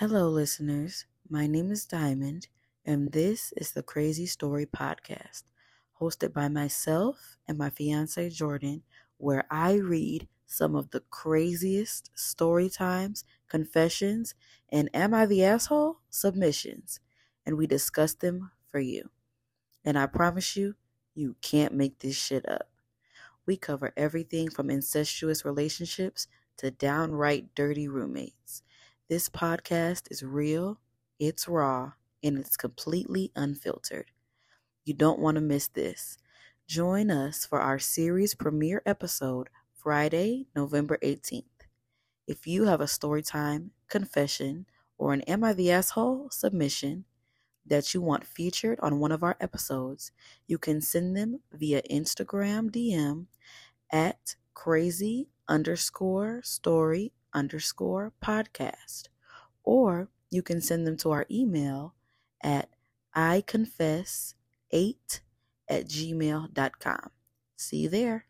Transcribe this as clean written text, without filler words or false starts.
Hello, listeners. My name is Diamond, and this is the Crazy Story Podcast, hosted by myself and my fiancé, Jordan, where I read some of the craziest story times, confessions, and Am I the Asshole? Submissions, and we discuss them for you. And I promise you, you can't make this shit up. We cover everything from incestuous relationships to downright dirty roommates. This podcast is real, it's raw, and it's completely unfiltered. You don't want to miss this. Join us for our series premiere episode Friday, November 18th. If you have a story time, confession, or an Am I the Asshole submission that you want featured on one of our episodes, you can send them via Instagram DM at crazy_story_podcast, or you can send them to our email at Iconfess8@gmail.com. See you there.